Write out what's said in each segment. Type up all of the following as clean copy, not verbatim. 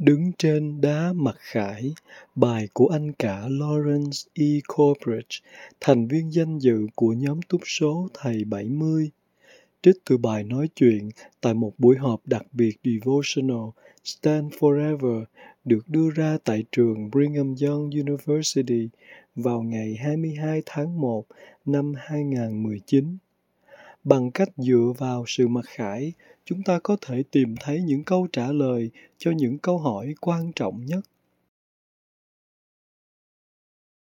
Đứng trên đá mặc khải, bài của anh cả Lawrence E. Corbridge, thành viên danh dự của nhóm túc số Thầy 70. Trích từ bài nói chuyện tại một buổi họp đặc biệt Devotional Stand Forever được đưa ra tại trường Brigham Young University vào ngày 22 tháng 1 năm 2019. Bằng cách dựa vào sự mặc khải, chúng ta có thể tìm thấy những câu trả lời cho những câu hỏi quan trọng nhất.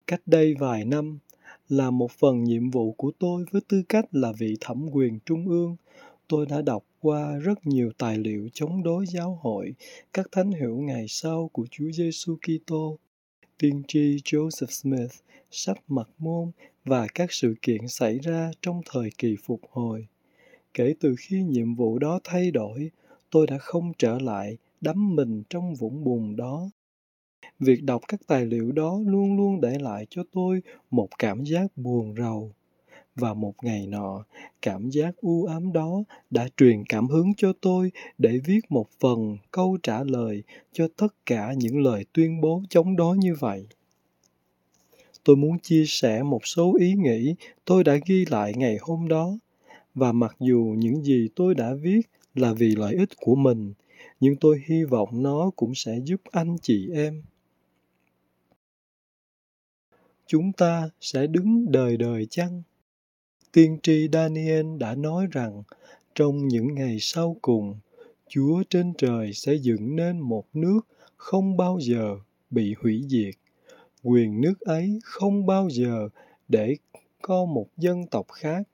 Cách đây vài năm, là một phần nhiệm vụ của tôi với tư cách là vị thẩm quyền trung ương, tôi đã đọc qua rất nhiều tài liệu chống đối giáo hội các thánh hữu ngày sau của Chúa Giêsu Kitô, tiên tri Joseph Smith, sách Mặc Môn và các sự kiện xảy ra trong thời kỳ phục hồi. Kể từ khi nhiệm vụ đó thay đổi, tôi đã không trở lại đắm mình trong vũng bùn đó. Việc đọc các tài liệu đó luôn luôn để lại cho tôi một cảm giác buồn rầu. Và một ngày nọ, cảm giác u ám đó đã truyền cảm hứng cho tôi để viết một phần câu trả lời cho tất cả những lời tuyên bố chống đối như vậy. Tôi muốn chia sẻ một số ý nghĩ tôi đã ghi lại ngày hôm đó. Và mặc dù những gì tôi đã viết là vì lợi ích của mình, nhưng tôi hy vọng nó cũng sẽ giúp anh chị em. Chúng ta sẽ đứng đời đời chăng? Tiên tri Daniel đã nói rằng, trong những ngày sau cùng, Chúa trên trời sẽ dựng nên một nước không bao giờ bị hủy diệt. Quyền nước ấy không bao giờ để có một dân tộc khác.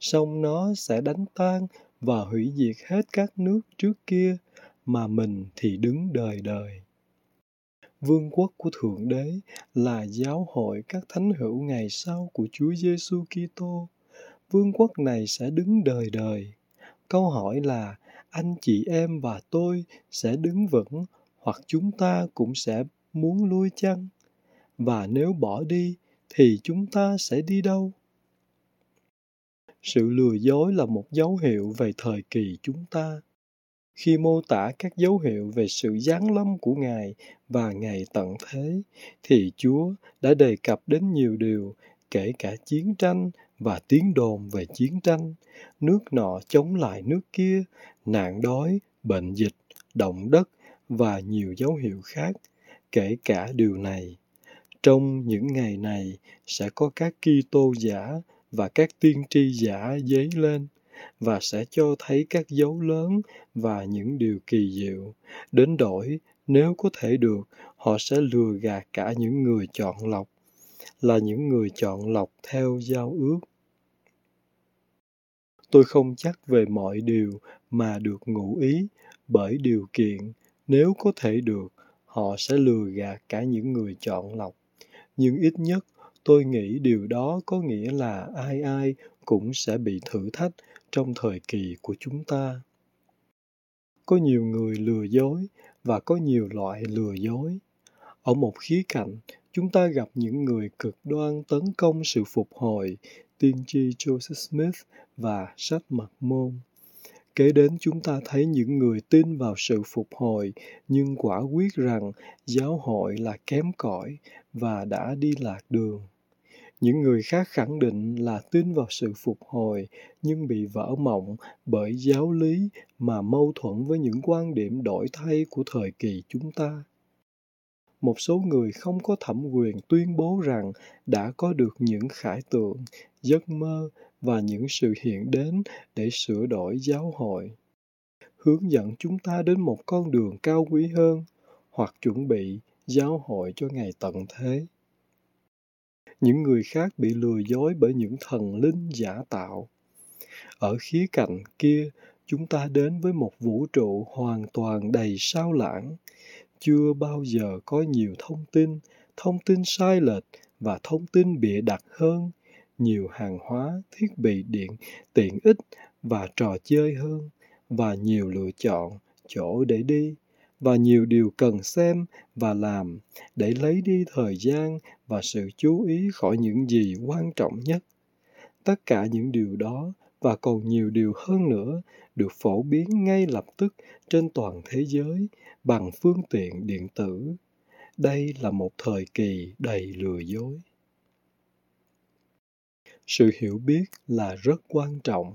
Song nó sẽ đánh tan và hủy diệt hết các nước trước kia, mà mình thì đứng đời đời. Vương quốc của Thượng Đế là giáo hội các thánh hữu ngày sau của Chúa Giêsu Kitô. Vương quốc này sẽ đứng đời đời. Câu hỏi là anh chị em và tôi sẽ đứng vững, hoặc chúng ta cũng sẽ muốn lui chăng? Và nếu bỏ đi thì chúng ta sẽ đi đâu? Sự lừa dối là một dấu hiệu về thời kỳ chúng ta. Khi mô tả các dấu hiệu về sự giáng lâm của Ngài và ngày tận thế, thì Chúa đã đề cập đến nhiều điều, kể cả chiến tranh và tiếng đồn về chiến tranh, nước nọ chống lại nước kia, nạn đói, bệnh dịch, động đất và nhiều dấu hiệu khác, kể cả điều này. Trong những ngày này sẽ có các Kitô giả và các tiên tri giả dấy lên và sẽ cho thấy các dấu lớn và những điều kỳ diệu. Đến đổi, nếu có thể được, họ sẽ lừa gạt cả những người chọn lọc, là những người chọn lọc theo giao ước. Tôi không chắc về mọi điều mà được ngụ ý, bởi điều kiện, nếu có thể được, họ sẽ lừa gạt cả những người chọn lọc. Nhưng ít nhất, tôi nghĩ điều đó có nghĩa là ai ai cũng sẽ bị thử thách trong thời kỳ của chúng ta. Có nhiều người lừa dối và có nhiều loại lừa dối. Ở một khía cạnh, chúng ta gặp những người cực đoan tấn công sự phục hồi, tiên tri Joseph Smith và sách Mặc Môn. Kế đến chúng ta thấy những người tin vào sự phục hồi nhưng quả quyết rằng giáo hội là kém cỏi và đã đi lạc đường. Những người khác khẳng định là tin vào sự phục hồi nhưng bị vỡ mộng bởi giáo lý mà mâu thuẫn với những quan điểm đổi thay của thời kỳ chúng ta. Một số người không có thẩm quyền tuyên bố rằng đã có được những khải tượng, giấc mơ và những sự hiện đến để sửa đổi giáo hội, hướng dẫn chúng ta đến một con đường cao quý hơn, hoặc chuẩn bị giáo hội cho ngày tận thế. Những người khác bị lừa dối bởi những thần linh giả tạo. Ở khía cạnh kia, chúng ta đến với một vũ trụ hoàn toàn đầy sao lãng. Chưa bao giờ có nhiều thông tin sai lệch và thông tin bịa đặt hơn, nhiều hàng hóa, thiết bị điện, tiện ích và trò chơi hơn, và nhiều lựa chọn, chỗ để đi, và nhiều điều cần xem và làm để lấy đi thời gian và sự chú ý khỏi những gì quan trọng nhất. Tất cả những điều đó và còn nhiều điều hơn nữa được phổ biến ngay lập tức trên toàn thế giới bằng phương tiện điện tử. Đây là một thời kỳ đầy lừa dối. Sự hiểu biết là rất quan trọng.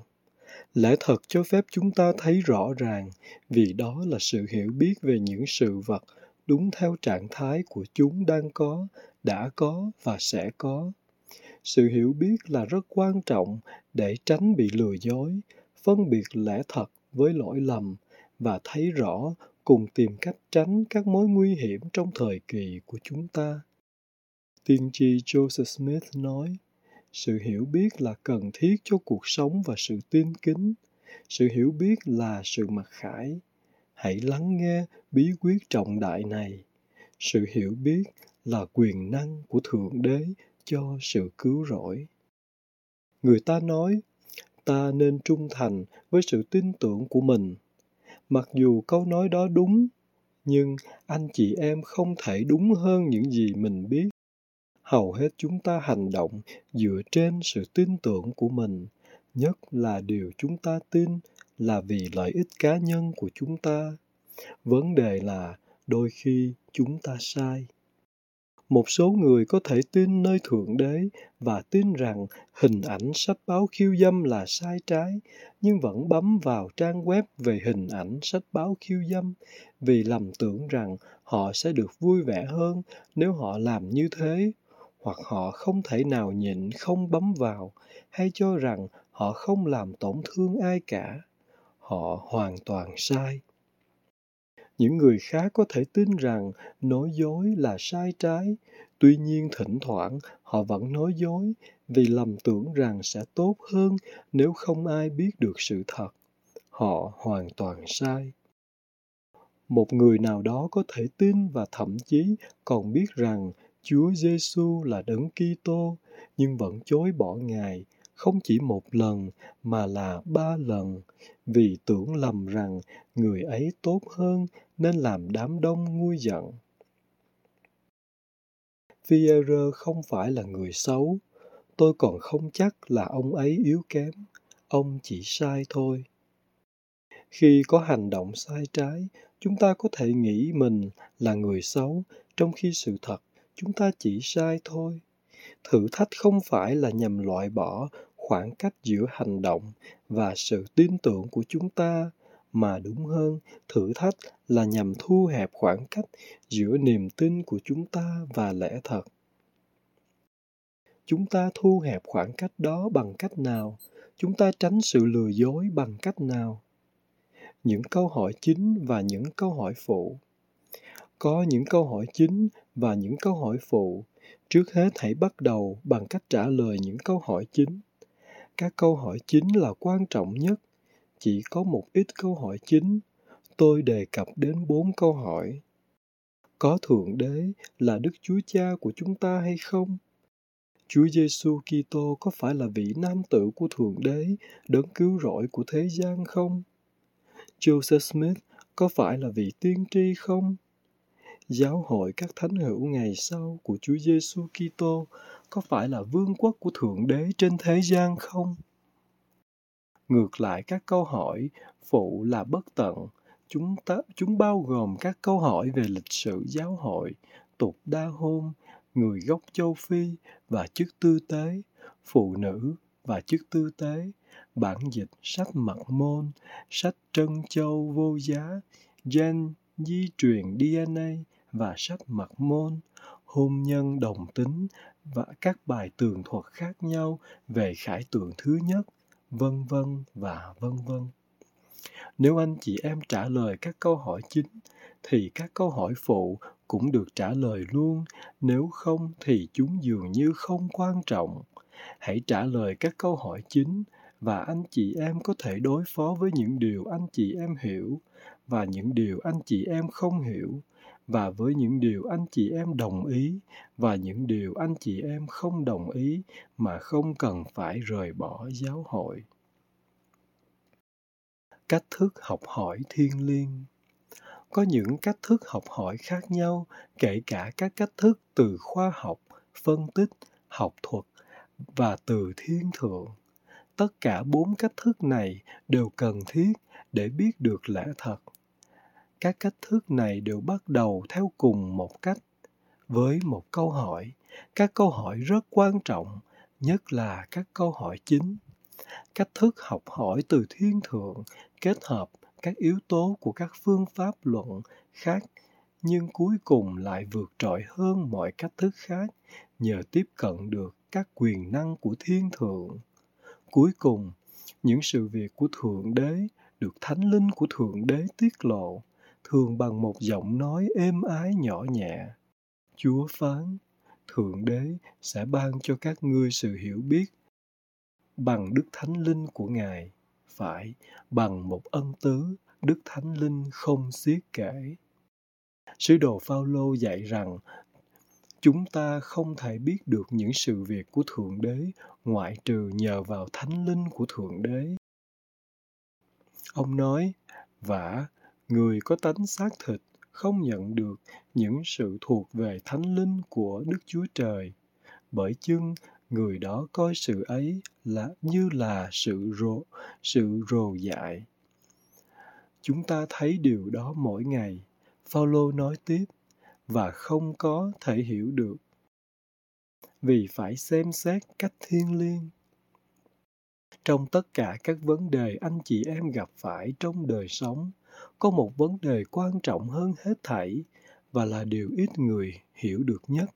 Lẽ thật cho phép chúng ta thấy rõ ràng, vì đó là sự hiểu biết về những sự vật đúng theo trạng thái của chúng đang có, đã có và sẽ có. Sự hiểu biết là rất quan trọng để tránh bị lừa dối, phân biệt lẽ thật với lỗi lầm và thấy rõ cùng tìm cách tránh các mối nguy hiểm trong thời kỳ của chúng ta. Tiên tri Joseph Smith nói, sự hiểu biết là cần thiết cho cuộc sống và sự tin kính. Sự hiểu biết là sự mặc khải. Hãy lắng nghe bí quyết trọng đại này. Sự hiểu biết là quyền năng của Thượng Đế cho sự cứu rỗi. Người ta nói, ta nên trung thành với sự tin tưởng của mình. Mặc dù câu nói đó đúng, nhưng anh chị em không thể đúng hơn những gì mình biết. Hầu hết chúng ta hành động dựa trên sự tin tưởng của mình, nhất là điều chúng ta tin là vì lợi ích cá nhân của chúng ta. Vấn đề là đôi khi chúng ta sai. Một số người có thể tin nơi Thượng Đế và tin rằng hình ảnh sách báo khiêu dâm là sai trái, nhưng vẫn bấm vào trang web về hình ảnh sách báo khiêu dâm vì lầm tưởng rằng họ sẽ được vui vẻ hơn nếu họ làm như thế, hoặc họ không thể nào nhịn không bấm vào, hay cho rằng họ không làm tổn thương ai cả. Họ hoàn toàn sai. Những người khác có thể tin rằng nói dối là sai trái, tuy nhiên thỉnh thoảng họ vẫn nói dối vì lầm tưởng rằng sẽ tốt hơn nếu không ai biết được sự thật. Họ hoàn toàn sai. Một người nào đó có thể tin và thậm chí còn biết rằng Chúa Giêsu là Đấng Kitô, nhưng vẫn chối bỏ Ngài, không chỉ một lần mà là 3 lần, vì tưởng lầm rằng người ấy tốt hơn nên làm đám đông nguôi giận. Pierre không phải là người xấu. Tôi còn không chắc là ông ấy yếu kém. Ông chỉ sai thôi. Khi có hành động sai trái, chúng ta có thể nghĩ mình là người xấu, trong khi sự thật chúng ta chỉ sai thôi. Thử thách không phải là nhằm loại bỏ khoảng cách giữa hành động và sự tin tưởng của chúng ta, mà đúng hơn, thử thách là nhằm thu hẹp khoảng cách giữa niềm tin của chúng ta và lẽ thật. Chúng ta thu hẹp khoảng cách đó bằng cách nào? Chúng ta tránh sự lừa dối bằng cách nào? Những câu hỏi chính và những câu hỏi phụ. Có những câu hỏi chính và những câu hỏi phụ. Trước hết hãy bắt đầu bằng cách trả lời những câu hỏi chính. Các câu hỏi chính là quan trọng nhất. Chỉ có một ít câu hỏi chính. Tôi đề cập đến 4 câu hỏi. Có Thượng Đế là Đức Chúa Cha của chúng ta hay không? Chúa Giêsu Kitô có phải là vị nam tử của Thượng Đế, Đấng cứu rỗi của thế gian không? Joseph Smith có phải là vị tiên tri không? Giáo hội Các Thánh hữu Ngày sau của Chúa Giêsu Kitô có phải là vương quốc của Thượng Đế trên thế gian không? Ngược lại, các câu hỏi phụ là bất tận. Chúng bao gồm các câu hỏi về lịch sử giáo hội, tục đa hôn, người gốc châu Phi và chức tư tế, phụ nữ và chức tư tế, bản dịch sách Mật Môn, sách Trân Châu vô giá, gen di truyền DNA và sách Mật Môn, hôn nhân đồng tính và các bài tường thuật khác nhau về khải tượng thứ nhất, vân vân và vân vân. Nếu anh chị em trả lời các câu hỏi chính, thì các câu hỏi phụ cũng được trả lời luôn, nếu không thì chúng dường như không quan trọng. Hãy trả lời các câu hỏi chính và anh chị em có thể đối phó với những điều anh chị em hiểu và những điều anh chị em không hiểu, và với những điều anh chị em đồng ý và những điều anh chị em không đồng ý, mà không cần phải rời bỏ giáo hội. Cách thức học hỏi thiêng liêng. Có những cách thức học hỏi khác nhau, kể cả các cách thức từ khoa học, phân tích, học thuật và từ thiên thượng. Tất cả 4 cách thức này đều cần thiết để biết được lẽ thật. Các cách thức này đều bắt đầu theo cùng một cách, với một câu hỏi. Các câu hỏi rất quan trọng, nhất là các câu hỏi chính. Cách thức học hỏi từ thiên thượng kết hợp các yếu tố của các phương pháp luận khác, nhưng cuối cùng lại vượt trội hơn mọi cách thức khác nhờ tiếp cận được các quyền năng của thiên thượng. Cuối cùng, những sự việc của Thượng Đế được Thánh Linh của Thượng Đế tiết lộ, thường bằng một giọng nói êm ái nhỏ nhẹ. Chúa phán, Thượng Đế sẽ ban cho các ngươi sự hiểu biết bằng Đức Thánh Linh của Ngài, phải bằng một ân tứ Đức Thánh Linh không xiết kể. Sứ đồ Phao-lô dạy rằng chúng ta không thể biết được những sự việc của Thượng Đế ngoại trừ nhờ vào Thánh Linh của Thượng Đế. Ông nói, vả, người có tánh xác thịt không nhận được những sự thuộc về Thánh Linh của Đức Chúa Trời, bởi chưng người đó coi sự ấy như là sự rồ dại. Chúng ta thấy điều đó mỗi ngày, Phao-lô nói tiếp, và không có thể hiểu được, vì phải xem xét cách thiêng liêng. Trong tất cả các vấn đề anh chị em gặp phải trong đời sống, có một vấn đề quan trọng hơn hết thảy và là điều ít người hiểu được nhất.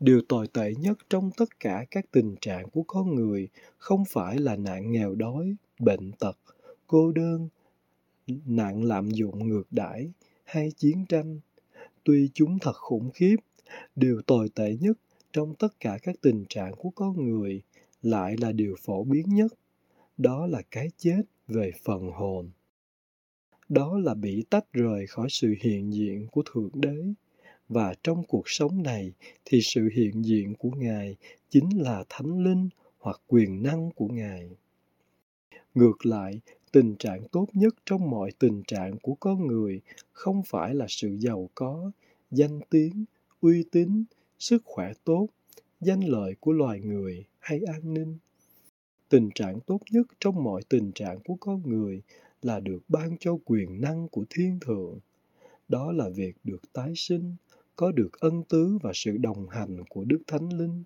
Điều tồi tệ nhất trong tất cả các tình trạng của con người không phải là nạn nghèo đói, bệnh tật, cô đơn, nạn lạm dụng ngược đãi hay chiến tranh. Tuy chúng thật khủng khiếp, điều tồi tệ nhất trong tất cả các tình trạng của con người lại là điều phổ biến nhất. Đó là cái chết về phần hồn. Đó là bị tách rời khỏi sự hiện diện của Thượng Đế. Và trong cuộc sống này thì sự hiện diện của Ngài chính là Thánh Linh hoặc quyền năng của Ngài. Ngược lại, tình trạng tốt nhất trong mọi tình trạng của con người không phải là sự giàu có, danh tiếng, uy tín, sức khỏe tốt, danh lợi của loài người hay an ninh. Tình trạng tốt nhất trong mọi tình trạng của con người là được ban cho quyền năng của thiên thượng. Đó là việc được tái sinh, có được ân tứ và sự đồng hành của Đức Thánh Linh,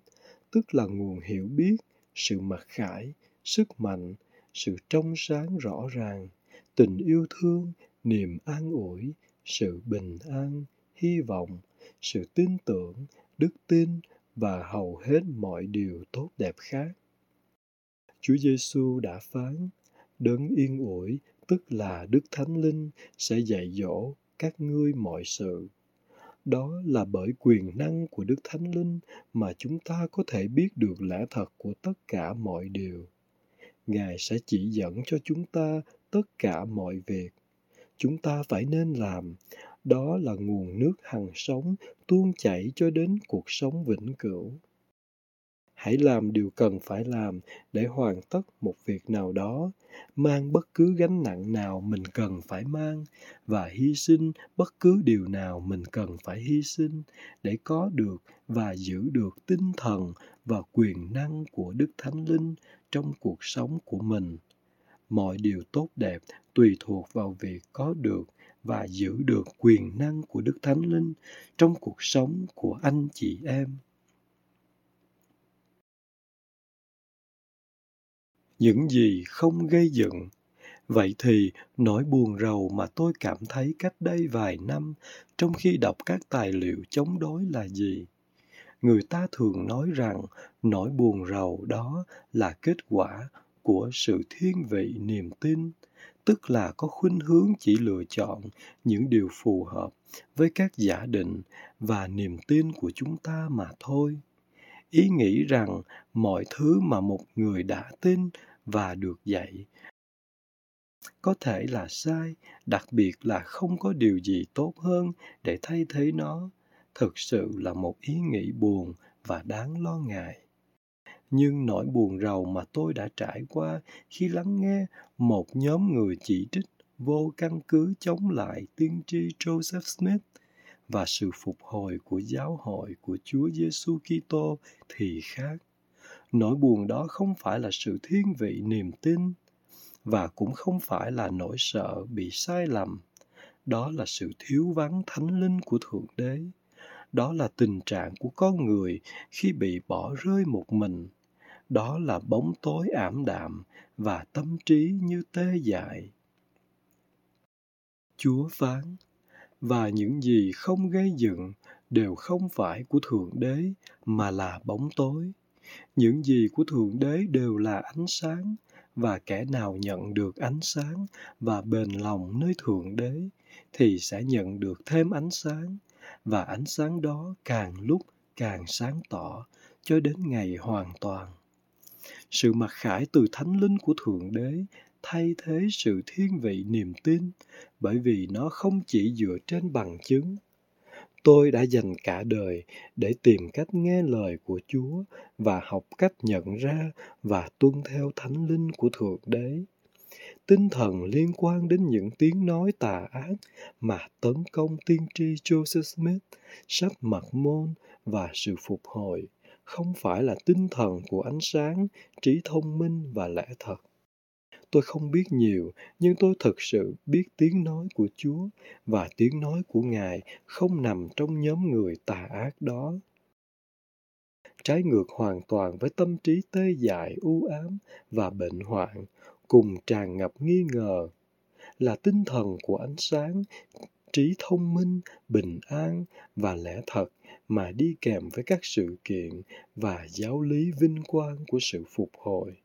tức là nguồn hiểu biết, sự mặc khải, sức mạnh, sự trong sáng rõ ràng, tình yêu thương, niềm an ủi, sự bình an, hy vọng, sự tin tưởng, đức tin và hầu hết mọi điều tốt đẹp khác. Chúa Giêsu đã phán, Đấng yên ủi, tức là Đức Thánh Linh sẽ dạy dỗ các ngươi mọi sự. Đó là bởi quyền năng của Đức Thánh Linh mà chúng ta có thể biết được lẽ thật của tất cả mọi điều. Ngài sẽ chỉ dẫn cho chúng ta tất cả mọi việc chúng ta phải nên làm. Đó là nguồn nước hằng sống tuôn chảy cho đến cuộc sống vĩnh cửu. Hãy làm điều cần phải làm để hoàn tất một việc nào đó, mang bất cứ gánh nặng nào mình cần phải mang và hy sinh bất cứ điều nào mình cần phải hy sinh để có được và giữ được tinh thần và quyền năng của Đức Thánh Linh trong cuộc sống của mình. Mọi điều tốt đẹp tùy thuộc vào việc có được và giữ được quyền năng của Đức Thánh Linh trong cuộc sống của anh chị em. Những gì không gây dựng. Vậy thì nỗi buồn rầu mà tôi cảm thấy cách đây vài năm trong khi đọc các tài liệu chống đối là gì? Người ta thường nói rằng nỗi buồn rầu đó là kết quả của sự thiên vị niềm tin, tức là có khuynh hướng chỉ lựa chọn những điều phù hợp với các giả định và niềm tin của chúng ta mà thôi. Ý nghĩ rằng mọi thứ mà một người đã tin và được dạy. Có thể là sai, đặc biệt là không có điều gì tốt hơn để thay thế nó, thực sự là một ý nghĩ buồn và đáng lo ngại. Nhưng nỗi buồn rầu mà tôi đã trải qua khi lắng nghe một nhóm người chỉ trích vô căn cứ chống lại tiên tri Joseph Smith và sự phục hồi của giáo hội của Chúa Giêsu Kitô thì khác. Nỗi buồn đó không phải là sự thiên vị niềm tin và cũng không phải là nỗi sợ bị sai lầm. Đó là sự thiếu vắng thánh linh của Thượng Đế. Đó là tình trạng của con người khi bị bỏ rơi một mình. Đó là bóng tối ảm đạm và tâm trí như tê dại. Chúa phán, và những gì không gây dựng đều không phải của Thượng Đế mà là bóng tối. Những gì của Thượng Đế đều là ánh sáng, và kẻ nào nhận được ánh sáng và bền lòng nơi Thượng Đế thì sẽ nhận được thêm ánh sáng, và ánh sáng đó càng lúc càng sáng tỏ cho đến ngày hoàn toàn. Sự mặc khải từ Thánh Linh của Thượng Đế thay thế sự thiên vị niềm tin, bởi vì nó không chỉ dựa trên bằng chứng. Tôi đã dành cả đời để tìm cách nghe lời của Chúa và học cách nhận ra và tuân theo Thánh Linh của Thượng Đế. Tinh thần liên quan đến những tiếng nói tà ác mà tấn công tiên tri Joseph Smith, sách Mặc Môn và sự phục hồi không phải là tinh thần của ánh sáng, trí thông minh và lẽ thật. Tôi không biết nhiều, nhưng tôi thực sự biết tiếng nói của Chúa, và tiếng nói của Ngài không nằm trong nhóm người tà ác đó. Trái ngược hoàn toàn với tâm trí tê dại, u ám và bệnh hoạn, cùng tràn ngập nghi ngờ, là tinh thần của ánh sáng, trí thông minh, bình an và lẽ thật mà đi kèm với các sự kiện và giáo lý vinh quang của sự phục hồi.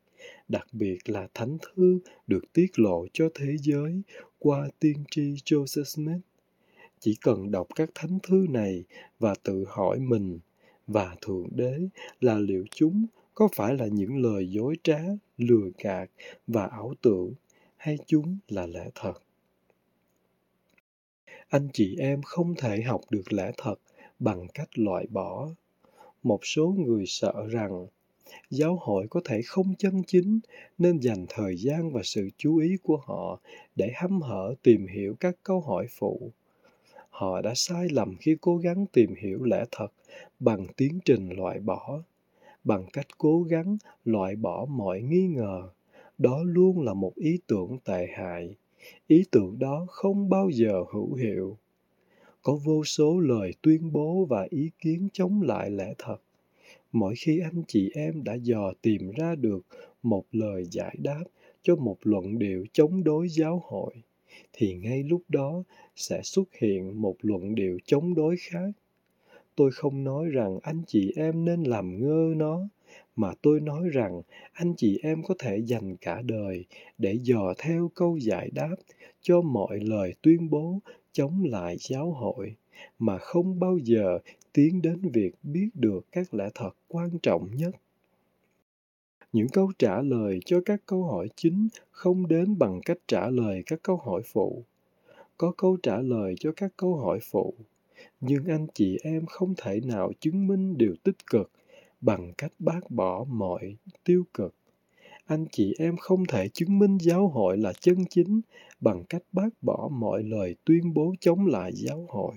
Đặc biệt là thánh thư được tiết lộ cho thế giới qua tiên tri Joseph Smith. Chỉ cần đọc các thánh thư này và tự hỏi mình và Thượng Đế là liệu chúng có phải là những lời dối trá, lừa gạt và ảo tưởng, hay chúng là lẽ thật. Anh chị em không thể học được lẽ thật bằng cách loại bỏ. Một số người sợ rằng giáo hội có thể không chân chính nên dành thời gian và sự chú ý của họ để hăm hở tìm hiểu các câu hỏi phụ. Họ đã sai lầm khi cố gắng tìm hiểu lẽ thật bằng tiến trình loại bỏ, bằng cách cố gắng loại bỏ mọi nghi ngờ. Đó luôn là một ý tưởng tệ hại. Ý tưởng đó không bao giờ hữu hiệu. Có vô số lời tuyên bố và ý kiến chống lại lẽ thật. Mỗi khi anh chị em đã dò tìm ra được một lời giải đáp cho một luận điệu chống đối giáo hội, thì ngay lúc đó sẽ xuất hiện một luận điệu chống đối khác. Tôi không nói rằng anh chị em nên làm ngơ nó, mà tôi nói rằng anh chị em có thể dành cả đời để dò theo câu giải đáp cho mọi lời tuyên bố chống lại giáo hội, mà không bao giờ tiến đến việc biết được các lẽ thật quan trọng nhất. Những câu trả lời cho các câu hỏi chính không đến bằng cách trả lời các câu hỏi phụ. Có câu trả lời cho các câu hỏi phụ, nhưng anh chị em không thể nào chứng minh điều tích cực bằng cách bác bỏ mọi tiêu cực. Anh chị em không thể chứng minh giáo hội là chân chính bằng cách bác bỏ mọi lời tuyên bố chống lại giáo hội.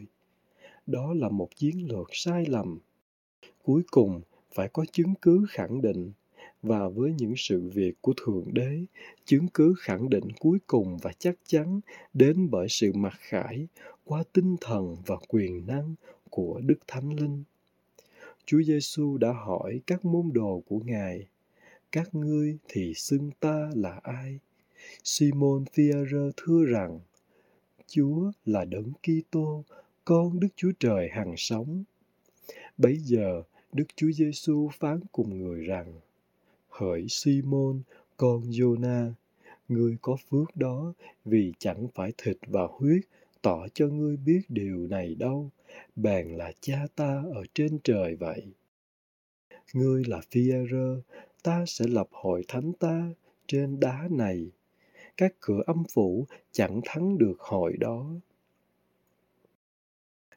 Đó là một chiến lược sai lầm. Cuối cùng, phải có chứng cứ khẳng định, và với những sự việc của Thượng Đế, chứng cứ khẳng định cuối cùng và chắc chắn đến bởi sự mặc khải qua tinh thần và quyền năng của Đức Thánh Linh. Chúa Giêsu đã hỏi các môn đồ của Ngài, các ngươi thì xưng ta là ai? Simon Pierre thưa rằng, Chúa là Đấng Kitô, Con Đức Chúa Trời hằng sống. Bấy giờ, Đức Chúa Giêsu phán cùng người rằng, hỡi Simon, con Giô-na, ngươi có phước đó, vì chẳng phải thịt và huyết tỏ cho ngươi biết điều này đâu, bèn là Cha ta ở trên trời vậy. Ngươi là Phi-e-rơ, ta sẽ lập hội thánh ta, trên đá này. Các cửa âm phủ chẳng thắng được hội đó.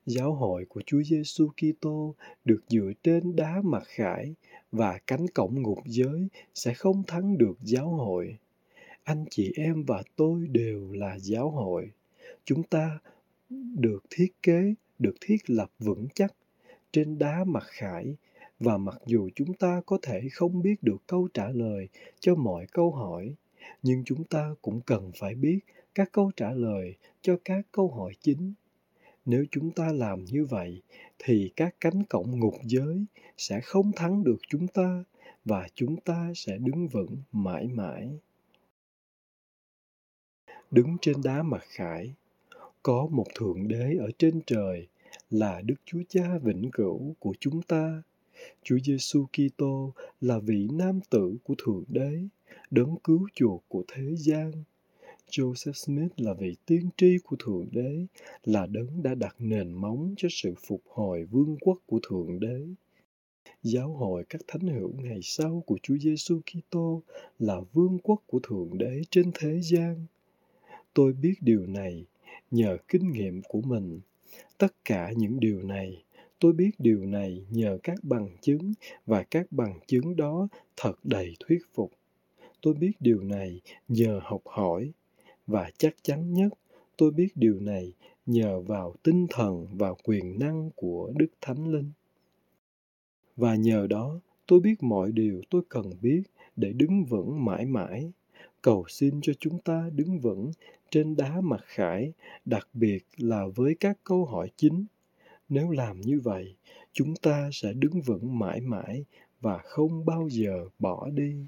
Giáo hội của Chúa Giêsu Kitô được dựa trên đá mặc khải và cánh cổng ngục giới sẽ không thắng được giáo hội. Anh chị em và tôi đều là giáo hội. Chúng ta được thiết kế, được thiết lập vững chắc trên đá mặc khải, và mặc dù chúng ta có thể không biết được câu trả lời cho mọi câu hỏi, nhưng chúng ta cũng cần phải biết các câu trả lời cho các câu hỏi chính. Nếu chúng ta làm như vậy, thì các cánh cổng ngục giới sẽ không thắng được chúng ta và chúng ta sẽ đứng vững mãi mãi. Đứng trên đá mặc khải, có một Thượng Đế ở trên trời là Đức Chúa Cha vĩnh cửu của chúng ta. Chúa Giêsu Kitô là vị nam tử của Thượng Đế, đấng cứu chuộc của thế gian. Joseph Smith là vị tiên tri của Thượng Đế, là đấng đã đặt nền móng cho sự phục hồi vương quốc của Thượng Đế. Giáo hội các thánh hữu ngày sau của Chúa Giêsu Kitô là vương quốc của Thượng Đế trên thế gian. Tôi biết điều này nhờ kinh nghiệm của mình. Tất cả những điều này, tôi biết điều này nhờ các bằng chứng, và các bằng chứng đó thật đầy thuyết phục. Tôi biết điều này nhờ học hỏi, và chắc chắn nhất, tôi biết điều này nhờ vào tinh thần và quyền năng của Đức Thánh Linh. Và nhờ đó, tôi biết mọi điều tôi cần biết để đứng vững mãi mãi. Cầu xin cho chúng ta đứng vững trên đá mặc khải, đặc biệt là với các câu hỏi chính. Nếu làm như vậy, chúng ta sẽ đứng vững mãi mãi và không bao giờ bỏ đi.